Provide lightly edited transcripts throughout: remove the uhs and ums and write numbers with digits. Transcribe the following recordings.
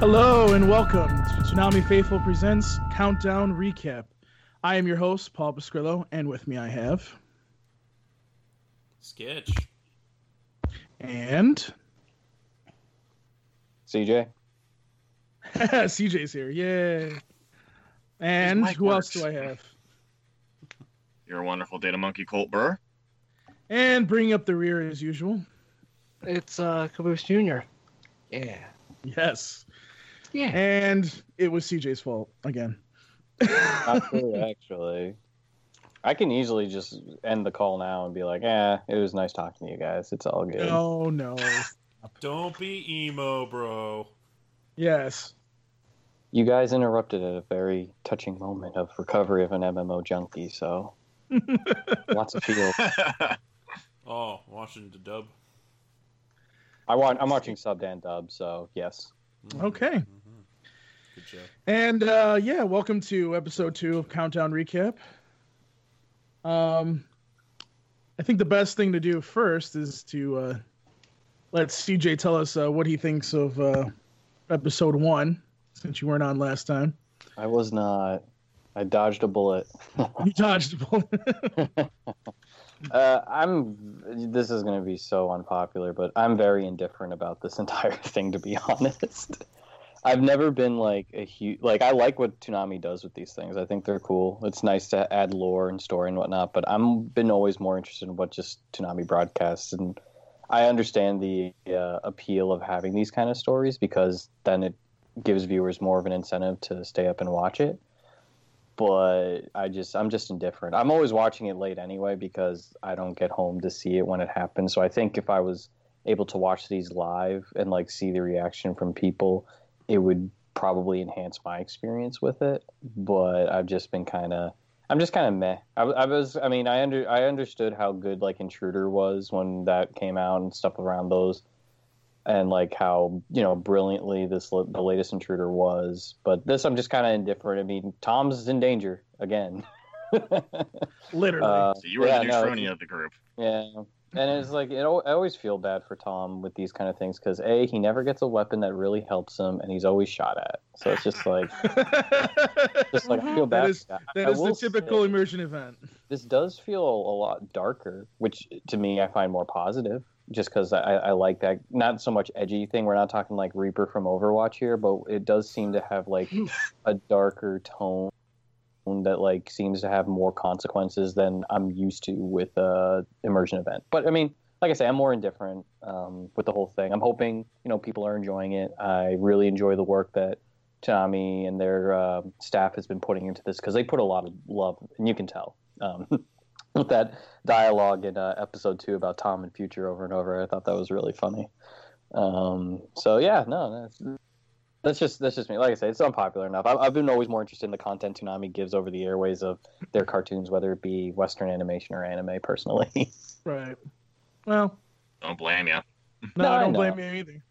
Hello and welcome to Tsunami Faithful presents Countdown Recap. I am your host, Paul Pasquillo, and with me I have... Sketch. And... CJ. CJ's here, yay. And who else do I have? Your wonderful data monkey, Colt Burr. And bringing up the rear as usual. It's Caboose Jr. Yeah. Yes. Yeah. And it was CJ's fault again. Not true, actually. I can easily just end the call now and be like, it was nice talking to you guys. It's all good. Oh, no. Don't be emo, bro. Yes. You guys interrupted a very touching moment of recovery of an MMO junkie, so lots of feel. Oh, watching the dub. I'm watching subbed and dub, so yes. Okay. Mm-hmm. Good job. And welcome to episode 2 of Countdown Recap. I think the best thing to do first is to let CJ tell us what he thinks of episode 1, since you weren't on last time. I was not. I dodged a bullet. You dodged a bullet. This is going to be so unpopular, but I'm very indifferent about this entire thing, to be honest. I've never been I like what Toonami does with these things. I think they're cool. It's nice to add lore and story and whatnot, but I've been always more interested in what just Toonami broadcasts. And I understand the appeal of having these kind of stories, because then it gives viewers more of an incentive to stay up and watch it. But I'm just indifferent. I'm always watching it late anyway, because I don't get home to see it when it happens. So I think if I was able to watch these live and see the reaction from people, it would probably enhance my experience with it. But I've just been kind of meh. I understood how good Intruder was when that came out and stuff around those. And how brilliantly the latest Intruder was, but this I'm just kind of indifferent. I mean, Tom's in danger again. Literally, so you were the Neutronia of the group. Yeah, and it's I always feel bad for Tom with these kind of things, because he never gets a weapon that really helps him, and he's always shot at. So it's just I feel bad. That is the typical immersion event. This does feel a lot darker, which to me I find more positive. Just because I like that, not so much edgy thing. We're not talking Reaper from Overwatch here, but it does seem to have a darker tone that seems to have more consequences than I'm used to with a immersion event. But I mean, like I say, I'm more indifferent with the whole thing. I'm hoping people are enjoying it. I really enjoy the work that Toonami and their staff has been putting into this, because they put a lot of love, and you can tell. With that dialogue in episode 2 about Tom and Future over and over, I thought that was really funny. That's just me. Like I say, it's unpopular enough. I've been always more interested in the content Toonami gives over the airways of their cartoons, whether it be Western animation or anime, personally. Right. Well, don't blame you. No, I don't blame you either.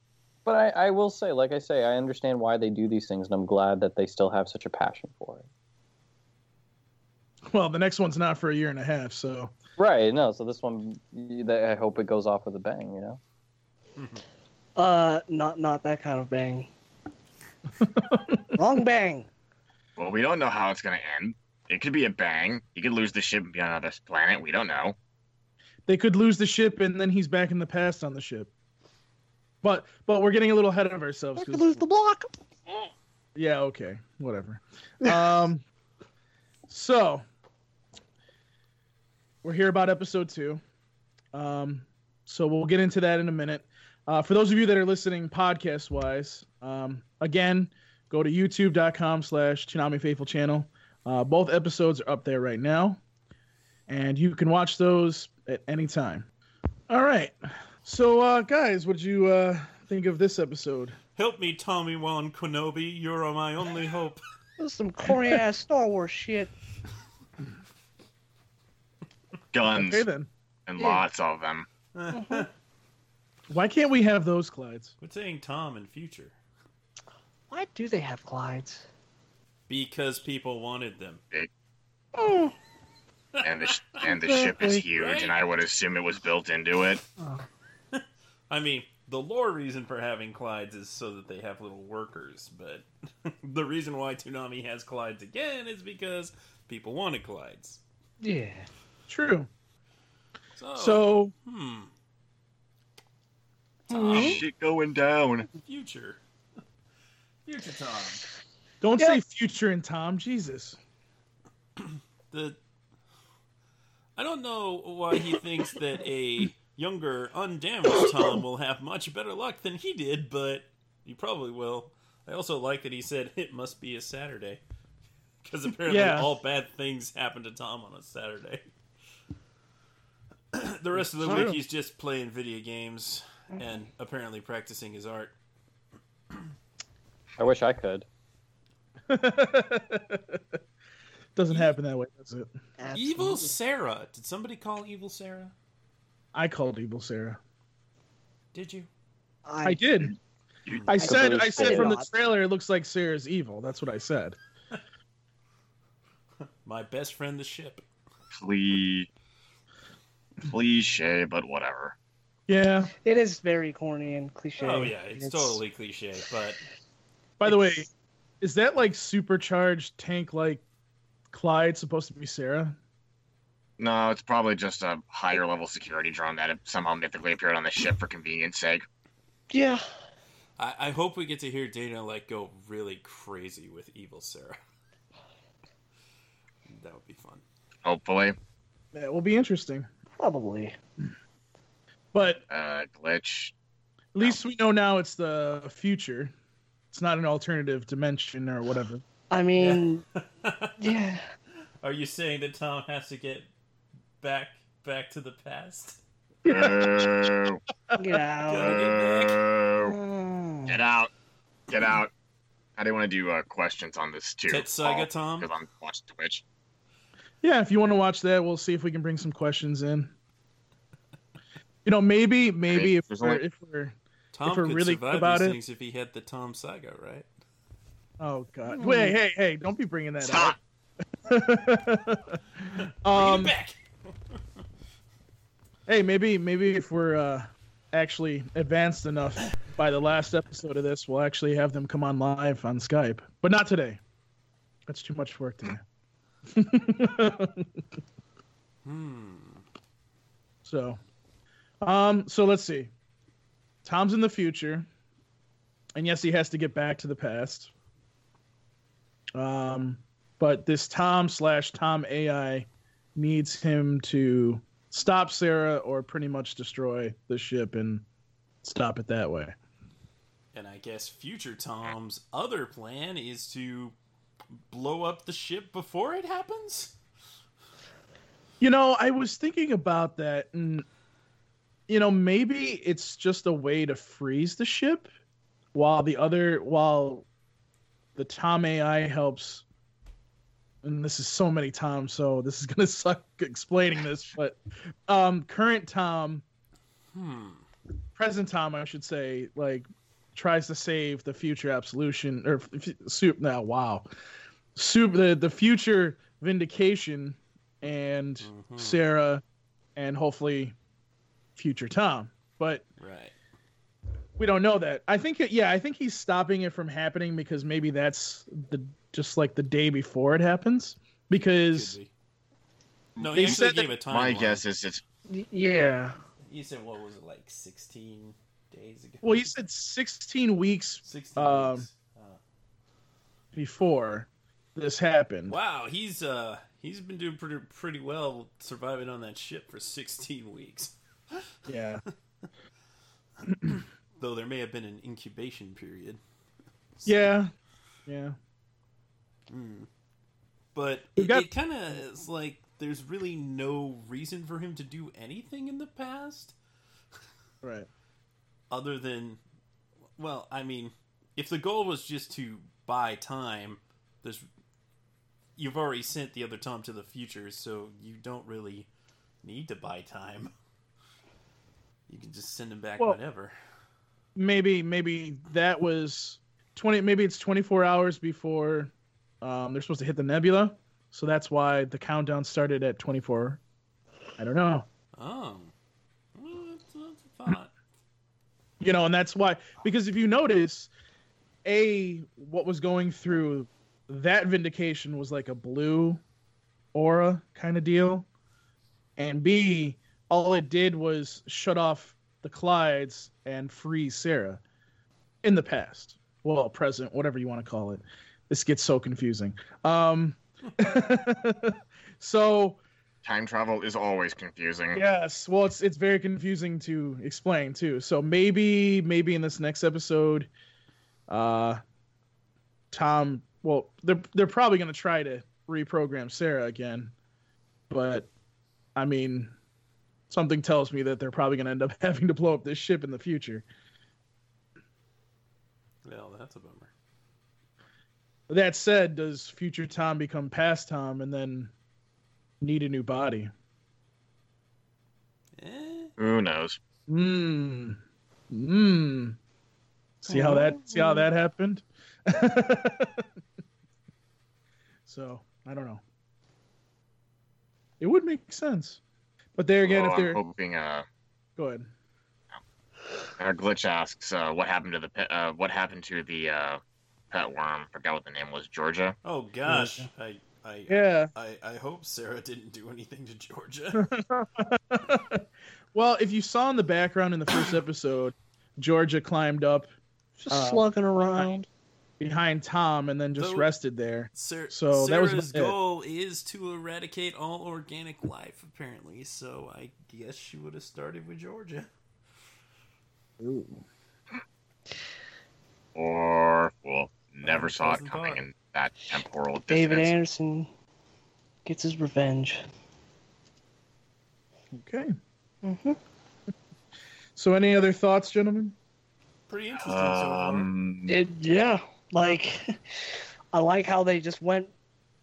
But I will say, like I say, I understand why they do these things, and I'm glad that they still have such a passion for it. Well, the next one's not for a year and a half, so... Right, no, so this one, I hope it goes off with a bang, Not that kind of bang. Wrong bang! Well, we don't know how it's going to end. It could be a bang. He could lose the ship and be on another planet. We don't know. They could lose the ship, and then he's back in the past on the ship. But we're getting a little ahead of ourselves. They could lose the block! Yeah, okay. Whatever. So... We're here about episode 2, so we'll get into that in a minute. For those of you that are listening podcast-wise, again, go to youtube.com/Toonami Faithful channel. Both episodes are up there right now, and you can watch those at any time. All right, so guys, what did you think of this episode? Help me, Tommy Wan Kenobi, you're my only hope. That's some corny-ass Star Wars shit. Guns. Okay, then. And lots of them. Uh-huh. Why can't we have those Clydes? We're saying Tom and Future. Why do they have Clydes? Because people wanted them. Oh. And the ship is huge, right? And I would assume it was built into it. Oh. I mean, The lore reason for having Clydes is so that they have little workers, but the reason why Toonami has Clydes again is because people wanted Clydes. Yeah, true. So Tom, shit going down. Future Tom. Don't say future and Tom, Jesus. I don't know why he thinks that a younger, undamaged Tom will have much better luck than he did, but he probably will. I also like that he said it must be a Saturday, because apparently all bad things happen to Tom on a Saturday. The rest of the week he's just playing video games and apparently practicing his art. I wish I could. Doesn't happen that way, does it? Absolutely. Evil Sarah. Did somebody call Evil Sarah? I called Evil Sarah. Did you? I did. I said from the trailer it looks like Sarah's evil. That's what I said. My best friend the ship. Cliche, but whatever. Yeah. It is very corny and cliche. Oh yeah, it's totally cliche, but by the way, is that like supercharged tank like Clyde supposed to be Sarah? No, it's probably just a higher level security drone that somehow mythically appeared on the ship for convenience sake. Yeah. I hope we get to hear Dana like go really crazy with Evil Sarah. That would be fun. Hopefully. That will be interesting. Probably. But glitch. At least we know now it's the future. It's not an alternative dimension or whatever. I mean, yeah. Are you saying that Tom has to get back to the past? No. Get out. No. Get out. I didn't want to do questions on this, too. Tet Saga, Tom? Because I'm watching Twitch. Yeah, if you want to watch that, we'll see if we can bring some questions in. You know, maybe if we're really good about it. Tom could survive these things if he had the Tom Saga, right? Oh, God. Wait, hey, don't be bringing that up. Bring it back. Hey, maybe if we're actually advanced enough by the last episode of this, we'll actually have them come on live on Skype. But not today. That's too much work today. So, let's see. Tom's in the future. And yes, he has to get back to the past. But this Tom/Tom AI needs him to stop Sarah or pretty much destroy the ship and stop it that way. And I guess future Tom's other plan is to blow up the ship before it happens? You know, I was thinking about that, and, you know, maybe it's just a way to freeze the ship while the Tom AI helps. And this is so many Toms, so this is going to suck explaining this, but current Tom, present Tom, I should say, like, tries to save the future absolution, or the future Vindication and Sarah and hopefully future Tom. But right. We don't know that. I think he's stopping it from happening because maybe that's just like the day before it happens, because he said gave a timeline. My guess is it's You said what was it, like 16 days ago? Well, you said 16 weeks. Before this happened. Wow, he's been doing pretty well surviving on that ship for 16 weeks. Yeah. Though there may have been an incubation period. So. Yeah. But it kind of is like there's really no reason for him to do anything in the past. Right. Other than, well, I mean, if the goal was just to buy time, you've already sent the other Tom to the future, so you don't really need to buy time. You can just send him back whenever. Maybe that was 20. Maybe it's 24 hours before they're supposed to hit the nebula, so that's why the countdown started at 24. I don't know. Oh, well, that's a thought. You know, and that's why, because if you notice, what was going through that Vindication was like a blue aura kind of deal. And B, all it did was shut off the Clydes and free Sarah in the past. Well, present, whatever you want to call it. This gets so confusing. So time travel is always confusing. Yes. Well, it's very confusing to explain too. So maybe in this next episode, Tom, well, they're probably going to try to reprogram Sarah again, but I mean, something tells me that they're probably going to end up having to blow up this ship in the future. Well, that's a bummer. That said, does future Tom become past Tom and then need a new body? Who knows? See how that happened? So, I don't know. It would make sense. But there again, go ahead. Our glitch asks, what happened to the pet, pet worm? Forgot what the name was. Georgia. Oh gosh. I hope Sarah didn't do anything to Georgia. Well, if you saw in the background in the first episode, Georgia climbed up, just slugging around behind Tom, and then just rested there. So that was Sarah's goal is to eradicate all organic life, apparently. So I guess she would have started with Georgia. Ooh. Or well, never saw it coming in that temporal distance. David Anderson gets his revenge. Okay. Mm-hmm. So, any other thoughts, gentlemen? Pretty interesting. I like how they just went.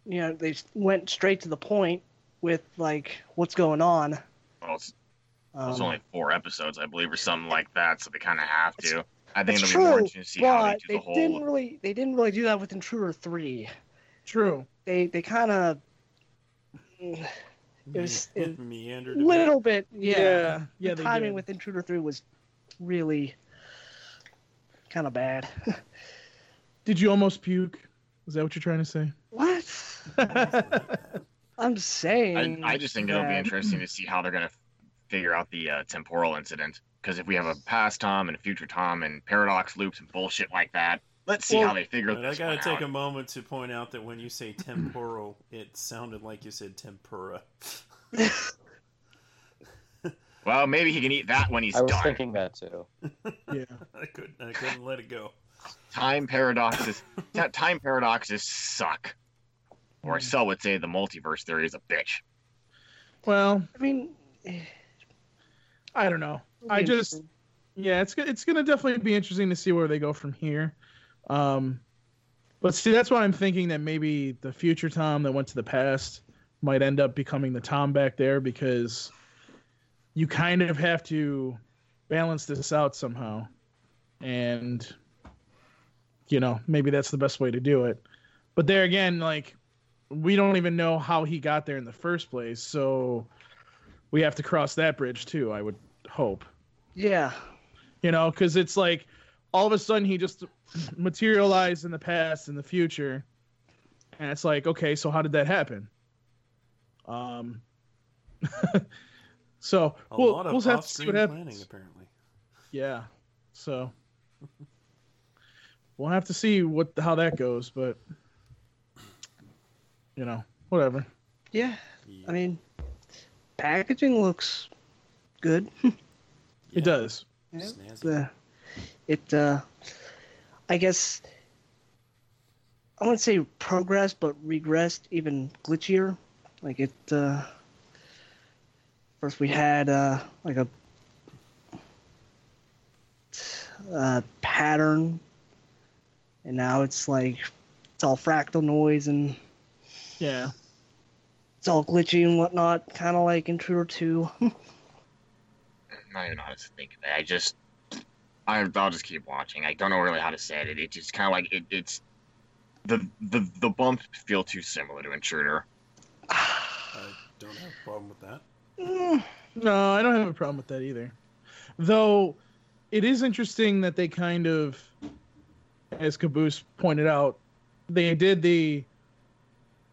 You know, they went straight to the point with like what's going on. Well, it's only 4 episodes, I believe, or something like that. So they kind of have to. I think it'll be more interesting to see how they do the whole. They didn't really do that with Intruder 3. True. They kind of. It meandered a little bit. Yeah. The timing with Intruder 3 was really kind of bad. Did you almost puke? Is that what you're trying to say? What? I'm saying. I just think it'll be interesting to see how they're gonna figure out the temporal incident. Because if we have a past Tom and a future Tom and paradox loops and bullshit like that, let's see how they figure this out. I gotta take a moment to point out that when you say temporal, it sounded like you said tempura. Well, maybe he can eat that when he's done. I was thinking that too. Yeah, I couldn't let it go. Time paradoxes suck, or so would say the multiverse theory is a bitch. Well, I mean, I don't know. It's gonna definitely be interesting to see where they go from here. But see, that's why I'm thinking that maybe the future Tom that went to the past might end up becoming the Tom back there, because you kind of have to balance this out somehow, and you know, maybe that's the best way to do it. But there again, like, we don't even know how he got there in the first place, so we have to cross that bridge too, I would hope. Yeah. You know, because it's like all of a sudden he just materialized in the past and the future. And it's like, okay, so how did that happen? So we'll have to see what happens. Planning, apparently. Yeah. So we'll have to see how that goes, but you know, whatever. Yeah. I mean, packaging looks good. It does. I guess I wouldn't say progress, but regressed even glitchier. Like it. First, we had like a pattern, and now it's like it's all fractal noise and it's all glitchy and whatnot. Kind of like Intruder 2. Not even honest to think of it. I'll just keep watching. I don't know really how to say it. It's just kind of like it's the bumps feel too similar to Intruder. I don't have a problem with that. No, I don't have a problem with that either. Though it is interesting that they kind of, as Caboose pointed out, they did the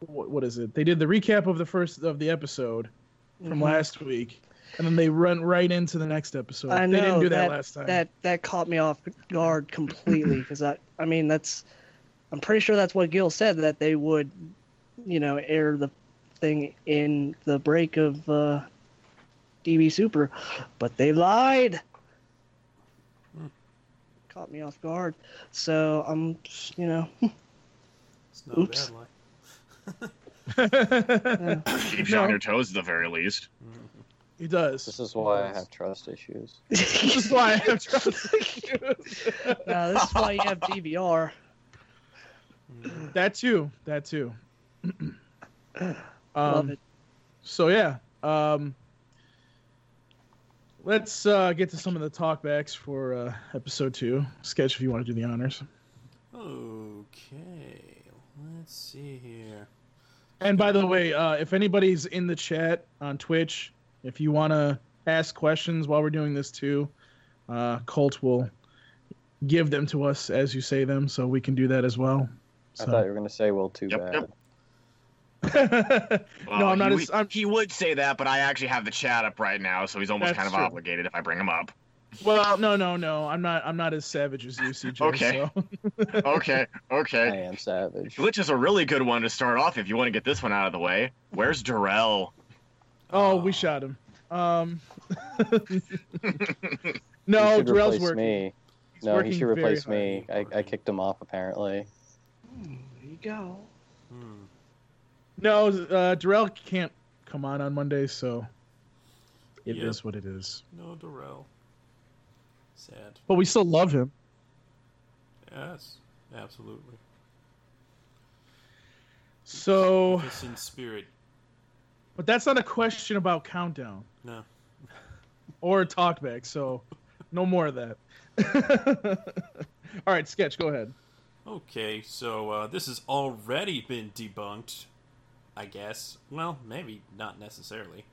what is it? They did the recap of the first of the episode from last week, and then they run right into the next episode. I know, they didn't do that last time. That caught me off guard completely because I mean I'm pretty sure that's what Gil said, that they would, air the thing in the break of DB Super, but they lied. Caught me off guard. So I'm, It's not oops. A bad lie. Keeps you on your toes at the very least. He does. This is why I have trust issues. This is why I have trust issues. No, this is why you have DVR. That too. Love it. So yeah. Let's get to some of the talkbacks for episode 2. Sketch, if you want to do the honors. Okay. Let's see here. And by the way, if anybody's in the chat on Twitch, if you want to ask questions while we're doing this too, Colt will give them to us as you say them, so we can do that as well. I thought you were going to say, well, too bad. Yep. No, I'm not. He would say that, but I actually have the chat up right now, so he's almost kind of obligated if I bring him up. Well, no. I'm not as savage as you, CJ. Okay. So. Okay. I am savage. Which is a really good one to start off if you want to get this one out of the way. Where's Darrell? Oh, we shot him. No, Darrell's working. No, he should replace me. I kicked him off, apparently. There you go. No, Darrell can't come on Monday, so it is what it is. No, Darrell. Sad. But we still love him. Yes, absolutely. So. It's in spirit. But that's not a question about Countdown. No. Or talkback, so no more of that. All right, Sketch, go ahead. Okay, so this has already been debunked, I guess. Well, maybe not necessarily.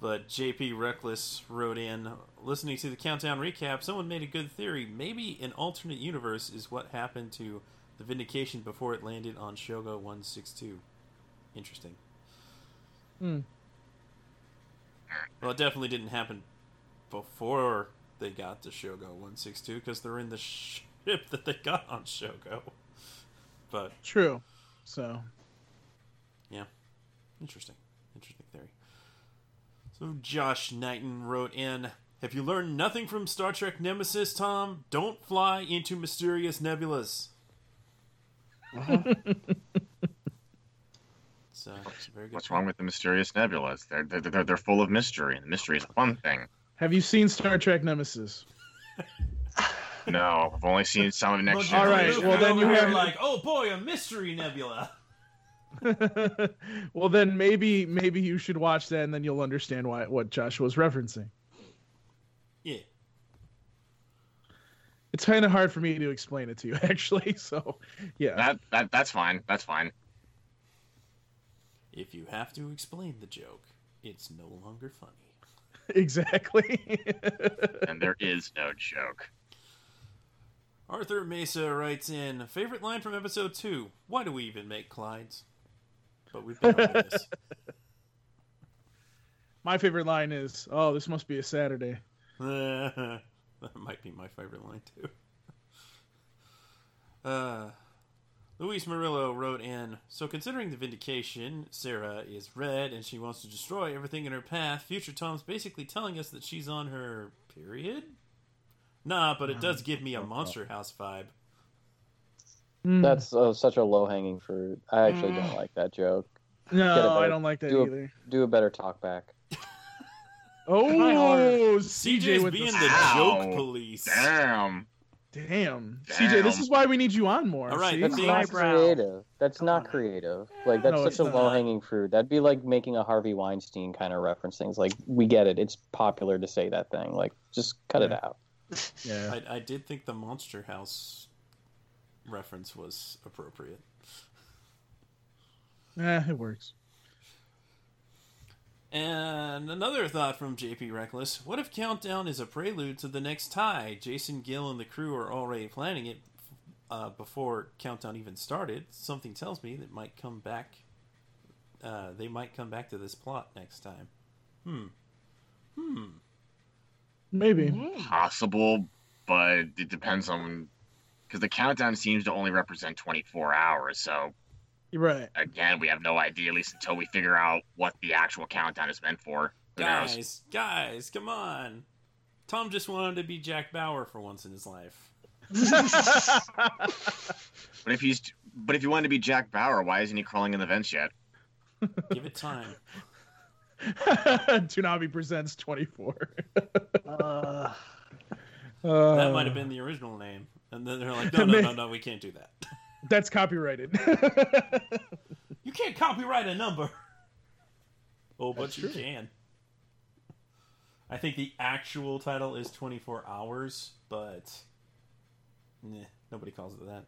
But JP Reckless wrote in, listening to the Countdown recap, someone made a good theory. Maybe an alternate universe is what happened to the Vindication before it landed on Shogo 162. Interesting. Well, it definitely didn't happen before they got to Shogo 162, because they're in the ship that they got on Shogo. But true. So. Yeah. Interesting theory. Josh Knighton wrote in, have you learned nothing from Star Trek Nemesis, Tom? Don't fly into mysterious nebulas. So, very good. What's wrong with the mysterious nebulas? They're full of mystery, and mystery is one thing. Have you seen Star Trek Nemesis? No, I've only seen some of Next Gen. All right, well then you have like, oh boy, a mystery nebula. Well then maybe you should watch that and then you'll understand what Josh was referencing. Yeah. It's kind of hard for me to explain it to you actually, so yeah. That's fine. If you have to explain the joke, it's no longer funny. Exactly. And there is no joke. Arthur Mesa writes in, favorite line from episode 2, why do we even make Clydes? But we've been over this. My favorite line is, oh, this must be a Saturday. That might be my favorite line, too. Luis Murillo wrote in, so considering the Vindication, Sarah is red and she wants to destroy everything in her path, future Tom's basically telling us that she's on her period? Nah, but it does give me a Monster House vibe. That's such a low-hanging fruit. I actually don't like that joke. I don't like that either. Do a better talkback. Oh, CJ's being the joke police. Damn. CJ, this is why we need you on more. All right, that's not creative. Like, that's such a low-hanging fruit. That'd be like making a Harvey Weinstein kind of reference things. Like, we get it. It's popular to say that thing. Like, just cut it out. Yeah, I did think the Monster House reference was appropriate. It works. And another thought from JP Reckless. What if Countdown is a prelude to the next tie? Jason Gill and the crew are already planning it before Countdown even started. Something tells me that might come back. They might come back to this plot next time. Maybe. Possible, but it depends on... Because the Countdown seems to only represent 24 hours, so... Right. Again, we have no idea, at least until we figure out what the actual Countdown is meant for. Guys, come on. Tom just wanted to be Jack Bauer for once in his life. But if you wanted to be Jack Bauer, why isn't he crawling in the vents yet? Give it time. Toonami presents 24. That might have been the original name. And then they're like, no, we can't do that. That's copyrighted. You can't copyright a number. Oh, but you can. I think the actual title is 24 Hours, but nobody calls it that.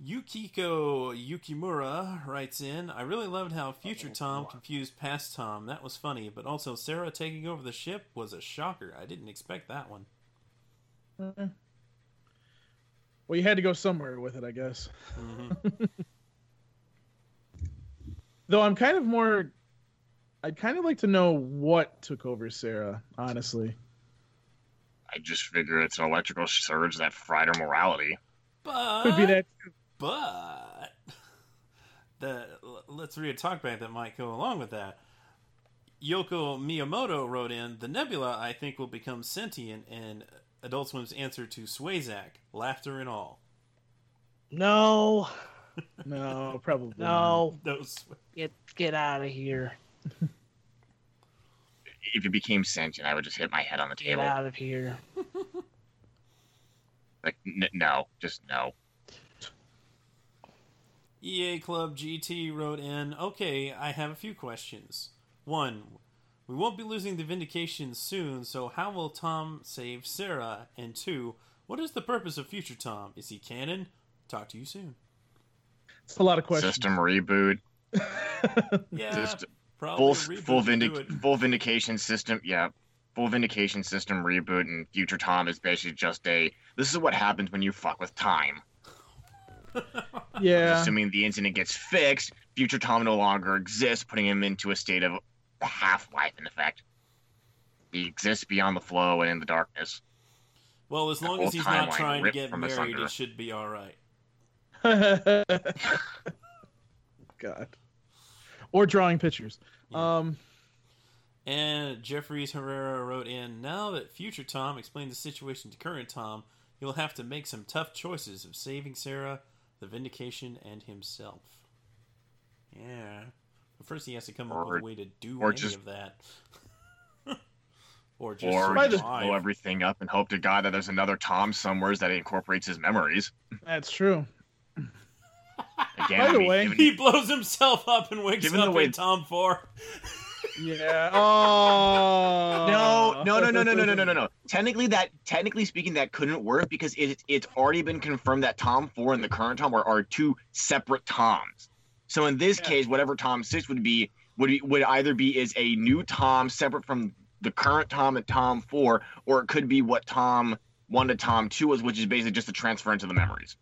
Yukiko Yukimura writes in, I really loved how Future Tom confused Past Tom. That was funny, but also Sarah taking over the ship was a shocker. I didn't expect that one. Well, you had to go somewhere with it, I guess. Mm-hmm. Though I'm kind of more... I'd kind of like to know what took over Sarah, honestly. I just figure it's an electrical surge that fried her morality. But... Could be that too. But... Let's read a talkback that might go along with that. Yoko Miyamoto wrote in, the Nebula, I think, will become sentient and... Adult Swim's answer to Swayzak, laughter and all. No. No, probably no. Not. Get out of here. If it became sentient, I would just hit my head on the table. Get out of here. Like, no. Just no. EA Club GT wrote in, okay, I have a few questions. One... We won't be losing the Vindication soon, so how will Tom save Sarah? And 2, what is the purpose of Future Tom? Is he canon? Talk to you soon. It's a lot of questions. System reboot. Yeah, system. Probably full Vindication system. Yeah, full Vindication system reboot, and Future Tom is basically just this is what happens when you fuck with time. Yeah. Assuming the incident gets fixed, Future Tom no longer exists, putting him into a state of... The half-life, in effect. He exists beyond the flow and in the darkness. Well, as long as he's not trying to get married, it should be all right. God. Or drawing pictures. Yeah. And Jeffries Herrera wrote in, now that Future Tom explained the situation to current Tom, you'll have to make some tough choices of saving Sarah, the Vindication, and himself. Yeah. First, he has to come up with a way to do any of that. or just blow everything up and hope to God that there's another Tom somewhere that incorporates his memories. That's true. Again, by the way, he blows himself up and wakes up in Tom 4. Yeah. Oh. No. Technically speaking, that couldn't work because it's already been confirmed that Tom 4 and the current Tom are two separate Toms. So in this case, whatever Tom 6 would either be is a new Tom separate from the current Tom and Tom 4, or it could be what Tom 1 to Tom 2 was, which is basically just a transference of the memories.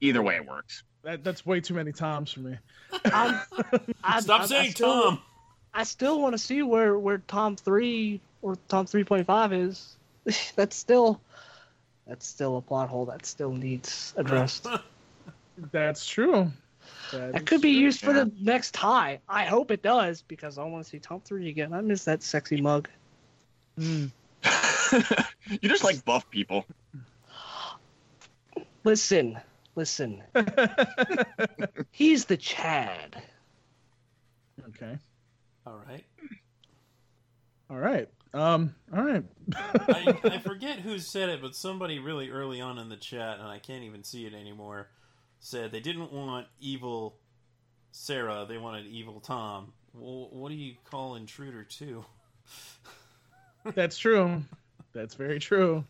Either way, it works. That's way too many Toms for me. Stop saying Tom. I still want to see where Tom 3 or Tom 3.5 is. That's still a plot hole that still needs addressed. That's true. That could be used for the next tie. I hope it does, because I want to see Tom 3 again. I miss that sexy mug. Mm. You just like buff people. Listen. He's the Chad. Okay. All right. All right. I forget who said it, but somebody really early on in the chat, and I can't even see it anymore, said they didn't want evil Sarah, they wanted evil Tom. Well, what do you call Intruder 2? That's true. That's very true.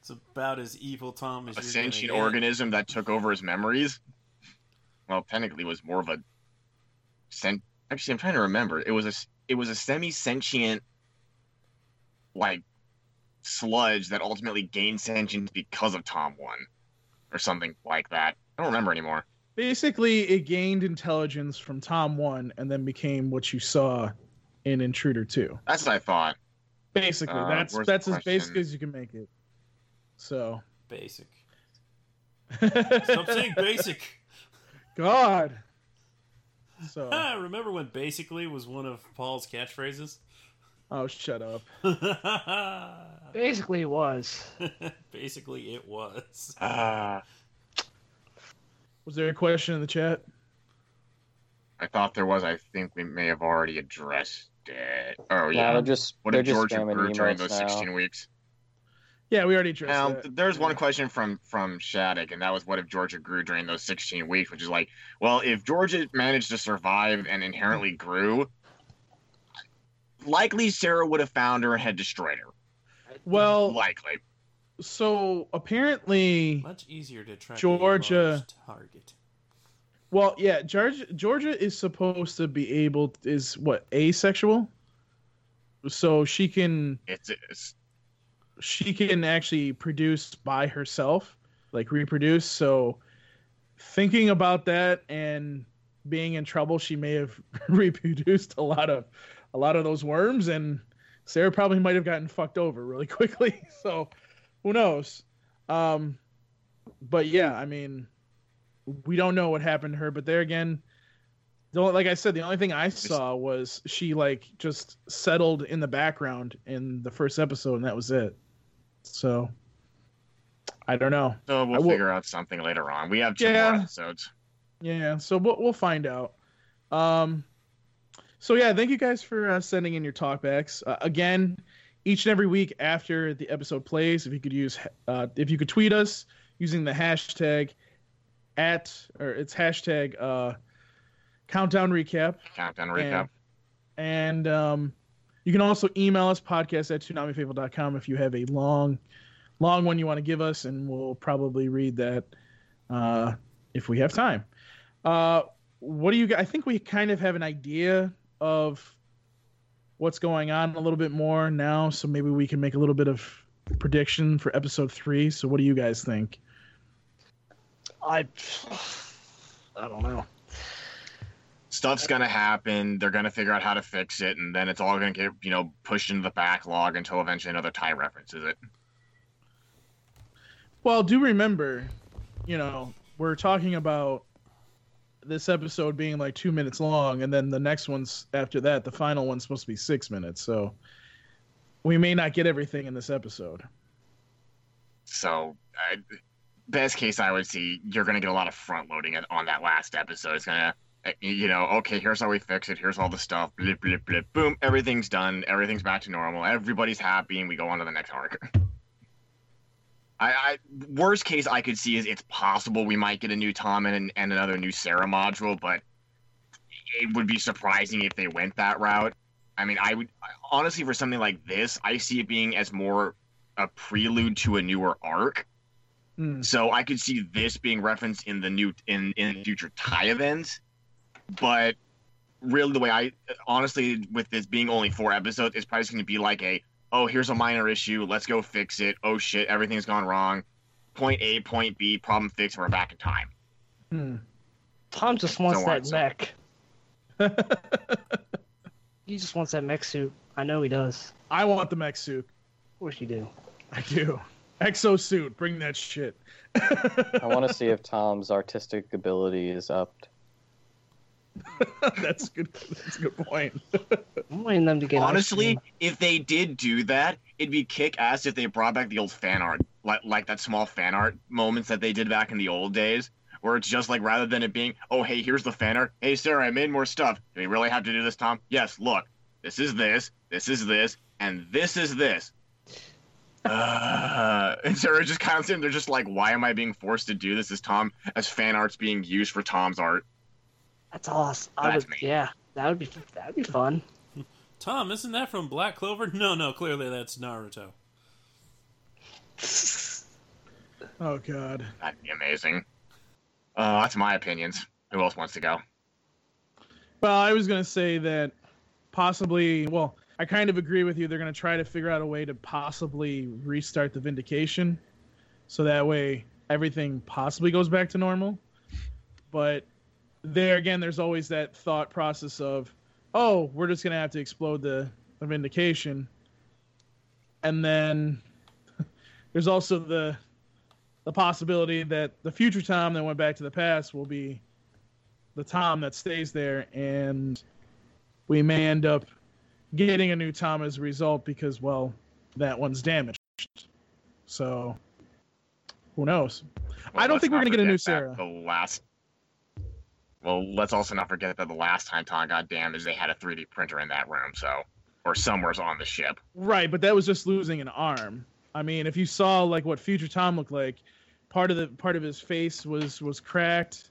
It's about as evil Tom as a sentient organism that took over his memories. Well, technically, was more of a Actually, I'm trying to remember. It was a semi-sentient, like, sludge that ultimately gained sentience because of Tom 1, or something like that. I don't remember anymore. Basically, it gained intelligence from Tom 1 and then became what you saw in Intruder 2. That's what I thought. Basically, that's as basic as you can make it. So basic. Stop saying basic. God. So remember when basically was one of Paul's catchphrases? Oh, shut up. Basically it was. Basically it was. Was there a question in the chat? I thought there was. I think we may have already addressed it. Oh, yeah. What did George Brewer during those 16 weeks? Yeah, we already addressed that. There's one question from Shattuck, and that was, what if Georgia grew during those 16 weeks? Which is like, well, if Georgia managed to survive and inherently grew, likely Sarah would have found her and had destroyed her. Well, likely. So, apparently, much easier to track Georgia target. Well, yeah, Georgia is supposed to be able, is what, asexual? So she can... She can actually produce by herself, like reproduce. So thinking about that and being in trouble, she may have reproduced a lot of those worms, and Sarah probably might have gotten fucked over really quickly. So who knows? But yeah, I mean, we don't know what happened to her, but there again, like I said, the only thing I saw was she like just settled in the background in the first episode, and that was it. So, I don't know. So we'll figure out something later on. We have two more episodes. Yeah, so we'll find out. So yeah, thank you guys for sending in your talkbacks. Again, each and every week after the episode plays, if you could tweet us using the hashtag Countdown Recap. Countdown Recap. And you can also email us, podcast@TsunamiFaithful.com, if you have a long one you want to give us, and we'll probably read that if we have time. I think we kind of have an idea of what's going on a little bit more now, so maybe we can make a little bit of prediction for episode 3. So what do you guys think? I don't know. Stuff's going to happen. They're going to figure out how to fix it, and then it's all going to get, pushed into the backlog until eventually another tie references it. Well, do remember, we're talking about this episode being like 2 minutes long, and then the next one's after that, the final one's supposed to be 6 minutes. So we may not get everything in this episode. So best case I would see, you're going to get a lot of front loading on that last episode. It's going to, okay, here's how we fix it. Here's all the stuff. Blip, blip, blip. Boom. Everything's done. Everything's back to normal. Everybody's happy, and we go on to the next arc. Worst case I could see is it's possible we might get a new Tom and another new Sarah module, but it would be surprising if they went that route. I mean, I would honestly, for something like this, I see it being as more a prelude to a newer arc. Mm. So I could see this being referenced in the in future tie events. But really, the way honestly, with this being only 4 episodes, it's probably going to be like here's a minor issue. Let's go fix it. Oh, shit. Everything's gone wrong. Point A, point B, problem fixed. We're back in time. Hmm. Tom just wants that mech. He just wants that mech suit. I know he does. I want the mech suit. Of course you do. I do. Exo suit. Bring that shit. I want to see if Tom's artistic ability is upped. That's a good point. I'm wanting them to get honestly, if they did do that, it'd be kick-ass if they brought back the old fan art, like that small fan art moments that they did back in the old days, where it's just like, rather than it being, oh, hey, here's the fan art. Hey, Sarah, I made more stuff. Do we really have to do this, Tom? Yes, look. This is this. This is this. And this is this. And Sarah just kind of sitting there just like, why am I being forced to do this as fan art's being used for Tom's art? That's awesome. That would be fun. Tom, isn't that from Black Clover? No, clearly that's Naruto. Oh God, that'd be amazing. That's my opinions. Who else wants to go? Well, I was going to say that possibly, well, I kind of agree with you. They're going to try to figure out a way to possibly restart the Vindication. So that way everything possibly goes back to normal. But there again, there's always that thought process of, oh, we're just going to have to explode the Vindication. And then there's also the possibility that the future Tom that went back to the past will be the Tom that stays there, and we may end up getting a new Tom as a result because, well, that one's damaged. So, who knows? Well, I don't think we're going to get a new Sarah. Well, let's also not forget that the last time Tom got damaged, they had a 3D printer in that room, so, or somewhere on the ship. Right, but that was just losing an arm. I mean, if you saw like what future Tom looked like, part of his face was cracked.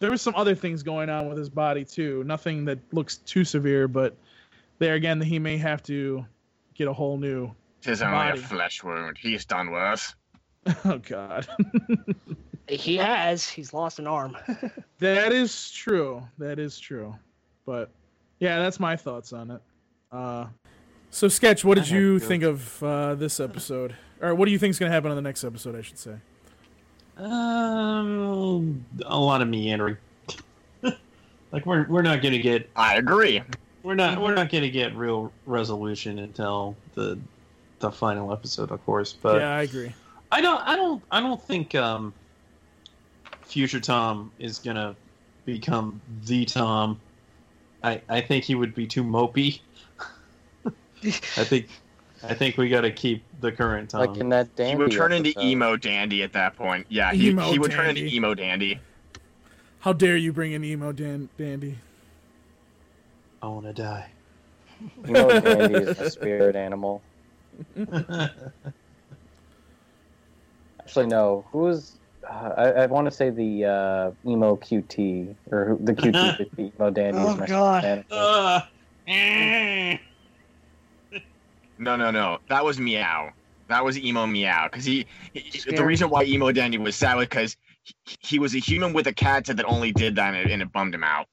There was some other things going on with his body too. Nothing that looks too severe, but there again, he may have to get a whole new. Tis only a flesh wound. He's done worse. Oh God. He has. He's lost an arm. That is true. That is true. But yeah, that's my thoughts on it. So Sketch, what did you think of this episode? Or what do you think is going to happen on the next episode, I should say? A lot of meandering. Like we're not going to get. I agree. We're not going to get real resolution until the final episode, of course. But yeah, I agree. I don't think future Tom is going to become the Tom. I think he would be too mopey. I think we got to keep the current Tom. Like in that dandy. He would turn into emo dandy at that point. Yeah, he would turn into emo dandy. How dare you bring in emo dandy? I want to die. Emo dandy is a spirit animal. Actually, no. Who was? I want to say the emo QT or the QT with the emo dandy. Oh God. No. That was Meow. That was emo Meow. Because the reason why emo Dandy was sad was because he was a human with a cat that only did that, and it bummed him out.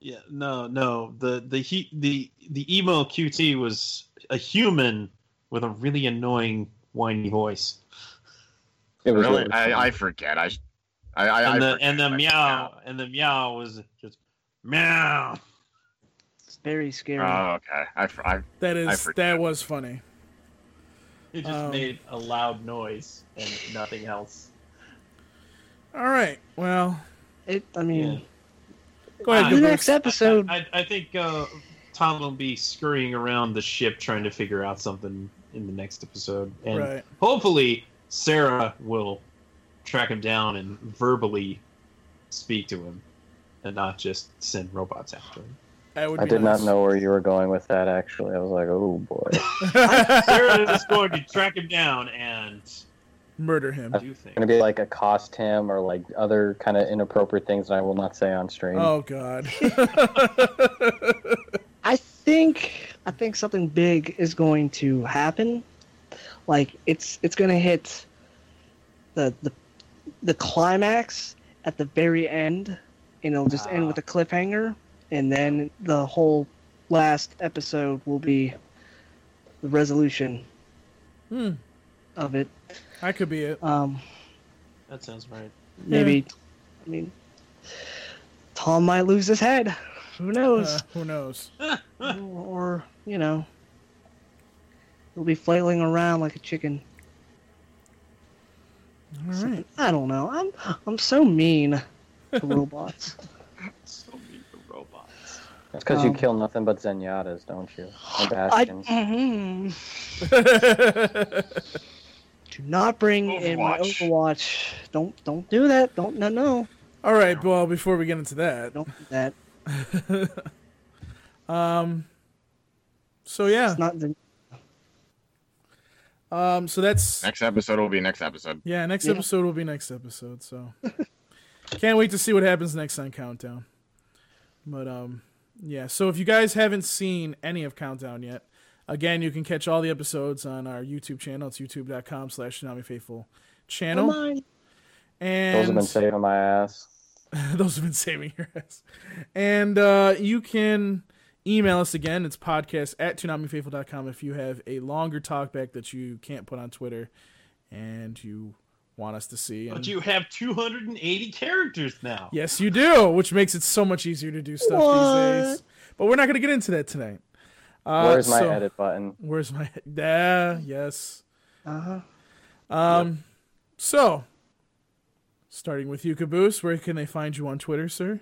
Yeah, no. The emo QT was a human with a really annoying whiny voice. Really, I forget. The Meow was just meow. Very scary. Oh, okay. That was funny. It just made a loud noise and nothing else. All right. Well, Go ahead. The next episode. I think Tom will be scurrying around the ship trying to figure out something in the next episode, and hopefully Sarah will track him down and verbally speak to him, and not just send robots after him. I did not know where you were going with that, actually. I was like, oh, boy. Sarah is going to track him down and murder him. I'm going to be like, accost him or like other kind of inappropriate things that I will not say on stream. Oh, God. I think something big is going to happen. Like, it's going to hit the climax at the very end, and it'll just end with a cliffhanger. And then the whole last episode will be the resolution of it. That could be it. That sounds right. Maybe. Yeah. I mean, Tom might lose his head. Who knows? Who knows? Or, he'll be flailing around like a chicken. All right. I don't know. I'm so mean to robots. It's because you kill nothing but Zenyatta's, don't you? Or Bastions. Do not bring in my Overwatch. Don't do that. No. All right. Well, before we get into that, don't do that. So yeah. It's not So that's next episode will be next episode. Yeah. Next episode will be next episode. So can't wait to see what happens next on Countdown. But yeah, so if you guys haven't seen any of Countdown yet, again, you can catch all the episodes on our YouTube channel. It's youtube.com/TsunamiFaithful channel. And those have been saving my ass. Those have been saving your ass. And you can email us again. It's podcast@toonamifaithful.com if you have a longer talkback that you can't put on Twitter and you want us to see. But you have 280 characters now. Yes, you do, which makes it so much easier to do stuff these days. But we're not going to get into that tonight. Where's my edit button? Where's my... yes. Uh-huh. Yep. So, starting with you, Caboose, where can they find you on Twitter, sir?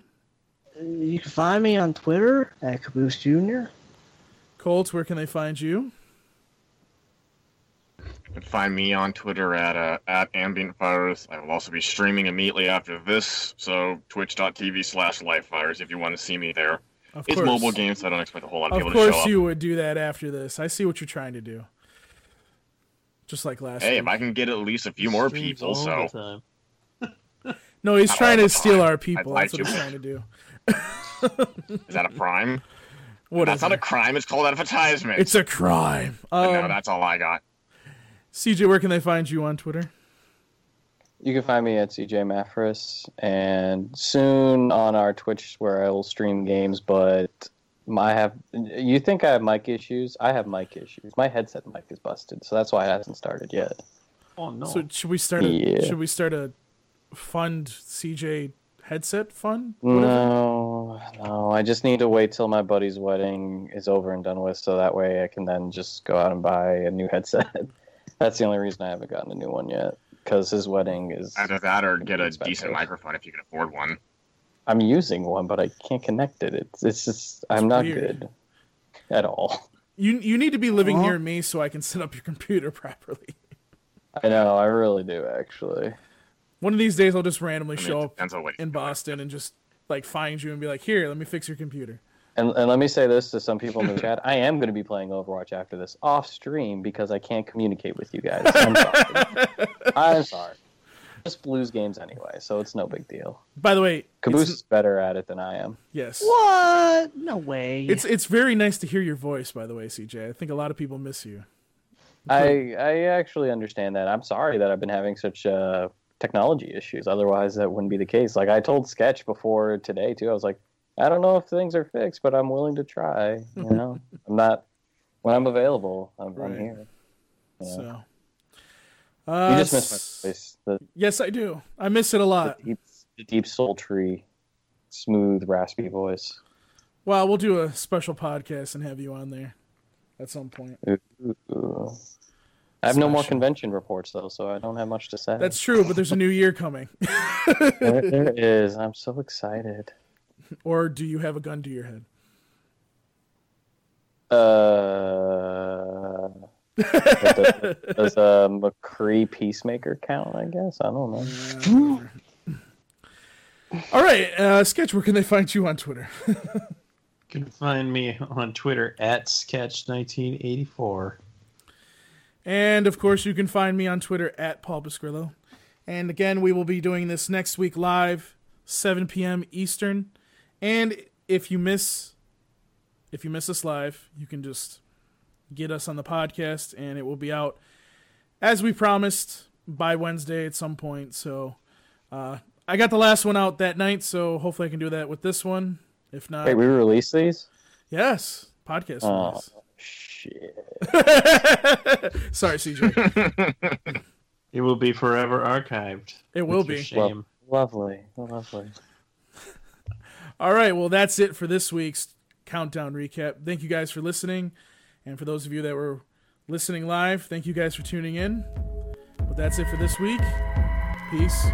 You can find me on Twitter at Caboose Jr. Colt, where can they find you? You can find me on Twitter at AmbientFires. I will also be streaming immediately after this, so twitch.tv/LifeFires if you want to see me there. Of course. It's mobile games, so I don't expect a whole lot of people to show up. Of course you would do that after this. I see what you're trying to do. Just like last week. If I can get at least a few more people, so... No, he's trying to steal our people. That's what he's trying to do. Is that a crime? What is it? That's not a crime. It's called advertisement. It's a crime. No, that's all I got. CJ, where can they find you on Twitter? You can find me at CJ Maffris, and soon on our Twitch where I will stream games, but you think I have mic issues? I have mic issues. My headset mic is busted, so that's why it hasn't started yet. Oh no. So should we start a fund CJ headset fund? Whatever. No, I just need to wait till my buddy's wedding is over and done with, so that way I can then just go out and buy a new headset. That's the only reason I haven't gotten a new one yet. Because his wedding is... Either that or get a decent microphone if you can afford one. I'm using one, but I can't connect it. It's just... I'm not good at all. You need to be living near me so I can set up your computer properly. I know. I really do, actually. One of these days I'll just randomly show up in Boston and just like find you and be like, here, let me fix your computer. And let me say this to some people in the chat. I am going to be playing Overwatch after this off stream because I can't communicate with you guys. I'm sorry. Just blues games anyway, so it's no big deal. By the way, Caboose is better at it than I am. Yes. What? No way. It's very nice to hear your voice, by the way, CJ. I think a lot of people miss you. I actually understand that. I'm sorry that I've been having such technology issues. Otherwise, that wouldn't be the case. Like I told Sketch before today, too. I was like, I don't know if things are fixed, but I'm willing to try. You know, when I'm available, I'm here. You know? So, you just miss my voice. Yes, I do. I miss it a lot. The deep, sultry, smooth, raspy voice. Well, we'll do a special podcast and have you on there at some point. Ooh. I have no more convention reports, though, so I don't have much to say. That's true, but there's a new year coming. There is. I'm so excited. Or do you have a gun to your head? Does a McCree Peacemaker count, I guess? I don't know. All right, Sketch, where can they find you on Twitter? You can find me on Twitter at Sketch1984. And, of course, you can find me on Twitter at Paul Pasquillo. And, again, we will be doing this next week live, 7 p.m. Eastern. And if you miss us live, you can just get us on the podcast, and it will be out, as we promised, by Wednesday at some point. So I got the last one out that night, so hopefully I can do that with this one. If not... Wait, we release these? Yes, podcast release. Shit. Sorry, CJ. It will be forever archived. It will be. Shame. Lovely. All right, well, that's it for this week's Countdown Recap. Thank you guys for listening. And for those of you that were listening live, thank you guys for tuning in. But that's it for this week. Peace.